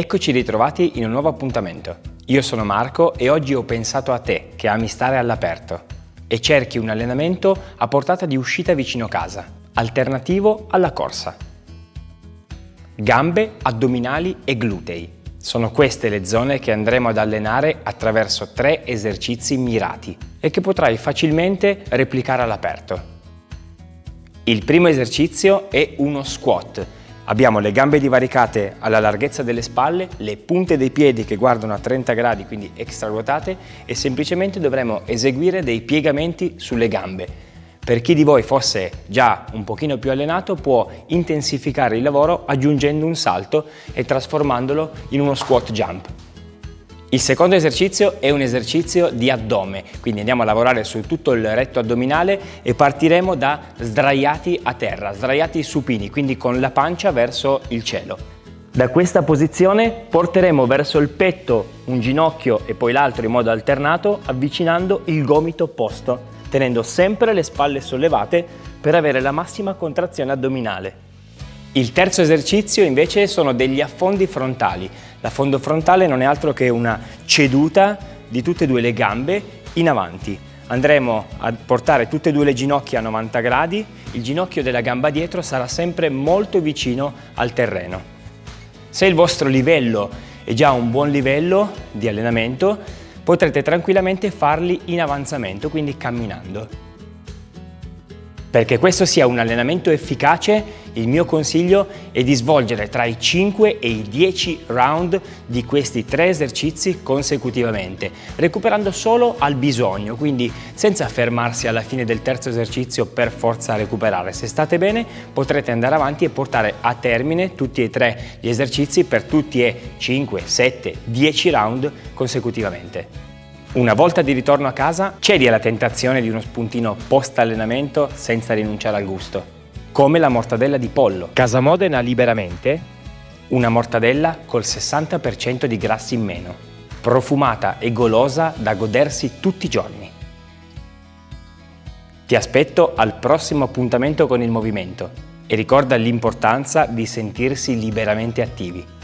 Eccoci ritrovati in un nuovo appuntamento. Io sono Marco e oggi ho pensato a te che ami stare all'aperto e cerchi un allenamento a portata di uscita vicino casa, alternativo alla corsa. Gambe, addominali e glutei. Sono queste le zone che andremo ad allenare attraverso 3 esercizi mirati e che potrai facilmente replicare all'aperto. Il primo esercizio è uno squat. Abbiamo le gambe divaricate alla larghezza delle spalle, le punte dei piedi che guardano a 30 gradi, quindi extra ruotate, e semplicemente dovremo eseguire dei piegamenti sulle gambe. Per chi di voi fosse già un pochino più allenato, può intensificare il lavoro aggiungendo un salto e trasformandolo in uno squat jump. Il secondo esercizio è un esercizio di addome, quindi andiamo a lavorare su tutto il retto addominale e partiremo da sdraiati a terra, sdraiati supini, quindi con la pancia verso il cielo. Da questa posizione porteremo verso il petto un ginocchio e poi l'altro in modo alternato, avvicinando il gomito opposto, tenendo sempre le spalle sollevate per avere la massima contrazione addominale. Il terzo esercizio invece sono degli affondi frontali. L'affondo frontale non è altro che una ceduta di tutte e due le gambe in avanti. Andremo a portare tutte e due le ginocchia a 90 gradi, il ginocchio della gamba dietro sarà sempre molto vicino al terreno. Se il vostro livello è già un buon livello di allenamento, potrete tranquillamente farli in avanzamento, quindi camminando. Perché questo sia un allenamento efficace, il mio consiglio è di svolgere tra i 5 e i 10 round di questi 3 esercizi consecutivamente, recuperando solo al bisogno, quindi senza fermarsi alla fine del terzo esercizio per forza a recuperare. Se state bene, potrete andare avanti e portare a termine tutti e 3 gli esercizi per tutti e 5, 7, 10 round consecutivamente. Una volta di ritorno a casa, cedi alla tentazione di uno spuntino post-allenamento senza rinunciare al gusto, come la mortadella di pollo. Casa Modena liberamente, una mortadella col 60% di grassi in meno, profumata e golosa da godersi tutti i giorni. Ti aspetto al prossimo appuntamento con il movimento e ricorda l'importanza di sentirsi liberamente attivi.